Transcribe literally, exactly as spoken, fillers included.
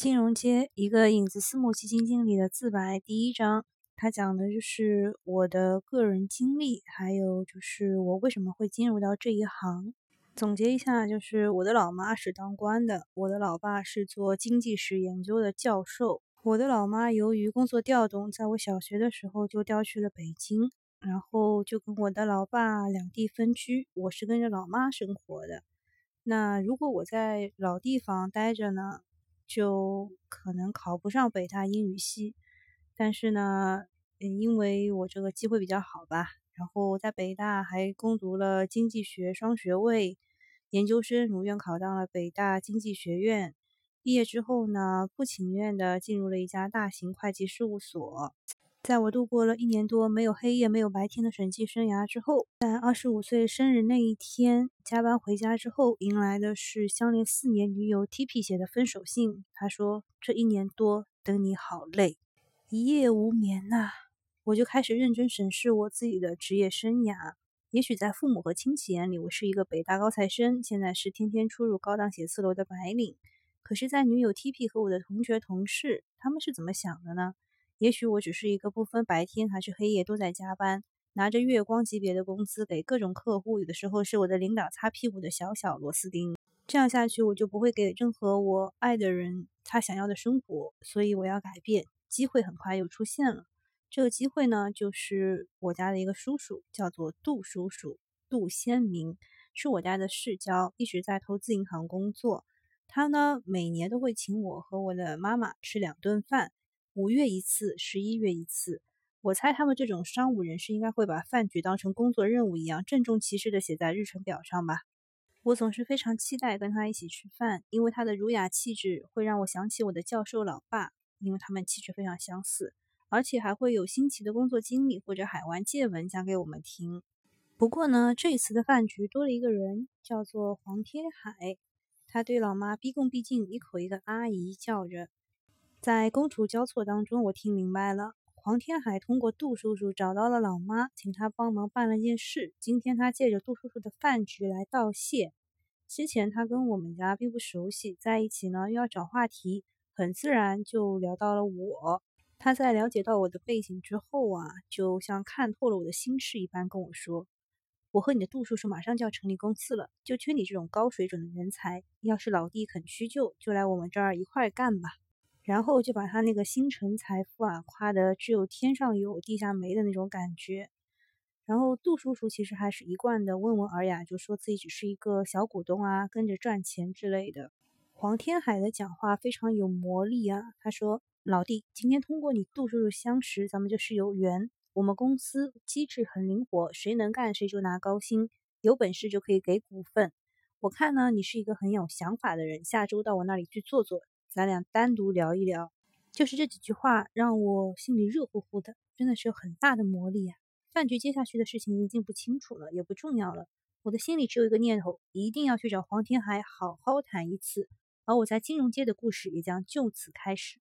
金融街一个影子私募基金经理的自白第一章，他讲的就是我的个人经历，还有就是我为什么会进入到这一行。总结一下，就是我的老妈是当官的，我的老爸是做经济史研究的教授。我的老妈由于工作调动，在我小学的时候就调去了北京，然后就跟我的老爸两地分居，我是跟着老妈生活的。那如果我在老地方待着呢，就可能考不上北大英语系，但是呢，因为我这个机会比较好吧，然后在北大还攻读了经济学双学位，研究生如愿考到了北大经济学院。毕业之后呢，不情愿的进入了一家大型会计事务所。在我度过了一年多没有黑夜没有白天的审计生涯之后，在二十五岁生日那一天加班回家之后，迎来的是相恋四年女友 T P 写的分手信。她说，这一年多等你好累，一夜无眠呐、啊。我就开始认真审视我自己的职业生涯。也许在父母和亲戚眼里，我是一个北大高材生，现在是天天出入高档写字楼的白领。可是在女友 T P 和我的同学同事，他们是怎么想的呢？也许我只是一个不分白天还是黑夜都在加班，拿着月光级别的工资给各种客户，有的时候是我的领导擦屁股的小小螺丝钉。这样下去，我就不会给任何我爱的人他想要的生活，所以我要改变。机会很快又出现了，这个机会呢，就是我家的一个叔叔，叫做杜叔叔，杜先明，是我家的世交，一直在投资银行工作。他呢，每年都会请我和我的妈妈吃两顿饭，五月一次，十一月一次。我猜他们这种商务人士应该会把饭局当成工作任务一样，郑重其事的写在日程表上吧。我总是非常期待跟他一起吃饭，因为他的儒雅气质会让我想起我的教授老爸，因为他们气质非常相似，而且还会有新奇的工作经历或者海外见闻讲给我们听。不过呢，这一次的饭局多了一个人，叫做黄天海，他对老妈毕恭毕敬，一口一个阿姨叫着。在觥筹交错当中，我听明白了，黄天海通过杜叔叔找到了老妈，请他帮忙办了件事。今天他借着杜叔叔的饭局来道谢。之前他跟我们家并不熟悉，在一起呢又要找话题，很自然就聊到了我。他在了解到我的背景之后啊，就像看透了我的心事一般跟我说，我和你的杜叔叔马上就要成立公司了，就缺你这种高水准的人才，要是老弟肯屈就，就来我们这儿一块干吧。然后就把他那个星辰财富啊夸得只有天上有地下没的那种感觉。然后杜叔叔其实还是一贯的温文尔雅，就说自己只是一个小股东啊，跟着赚钱之类的。黄天海的讲话非常有魔力啊，他说，老弟，今天通过你杜叔叔相识，咱们就是有缘。我们公司机制很灵活，谁能干谁就拿高薪，有本事就可以给股份。我看呢，你是一个很有想法的人，下周到我那里去坐坐，咱俩单独聊一聊。就是这几句话让我心里热乎乎的，真的是有很大的魔力啊。饭局接下去的事情已经不清楚了，也不重要了，我的心里只有一个念头，一定要去找黄天海好好谈一次。而我在金融街的故事也将就此开始。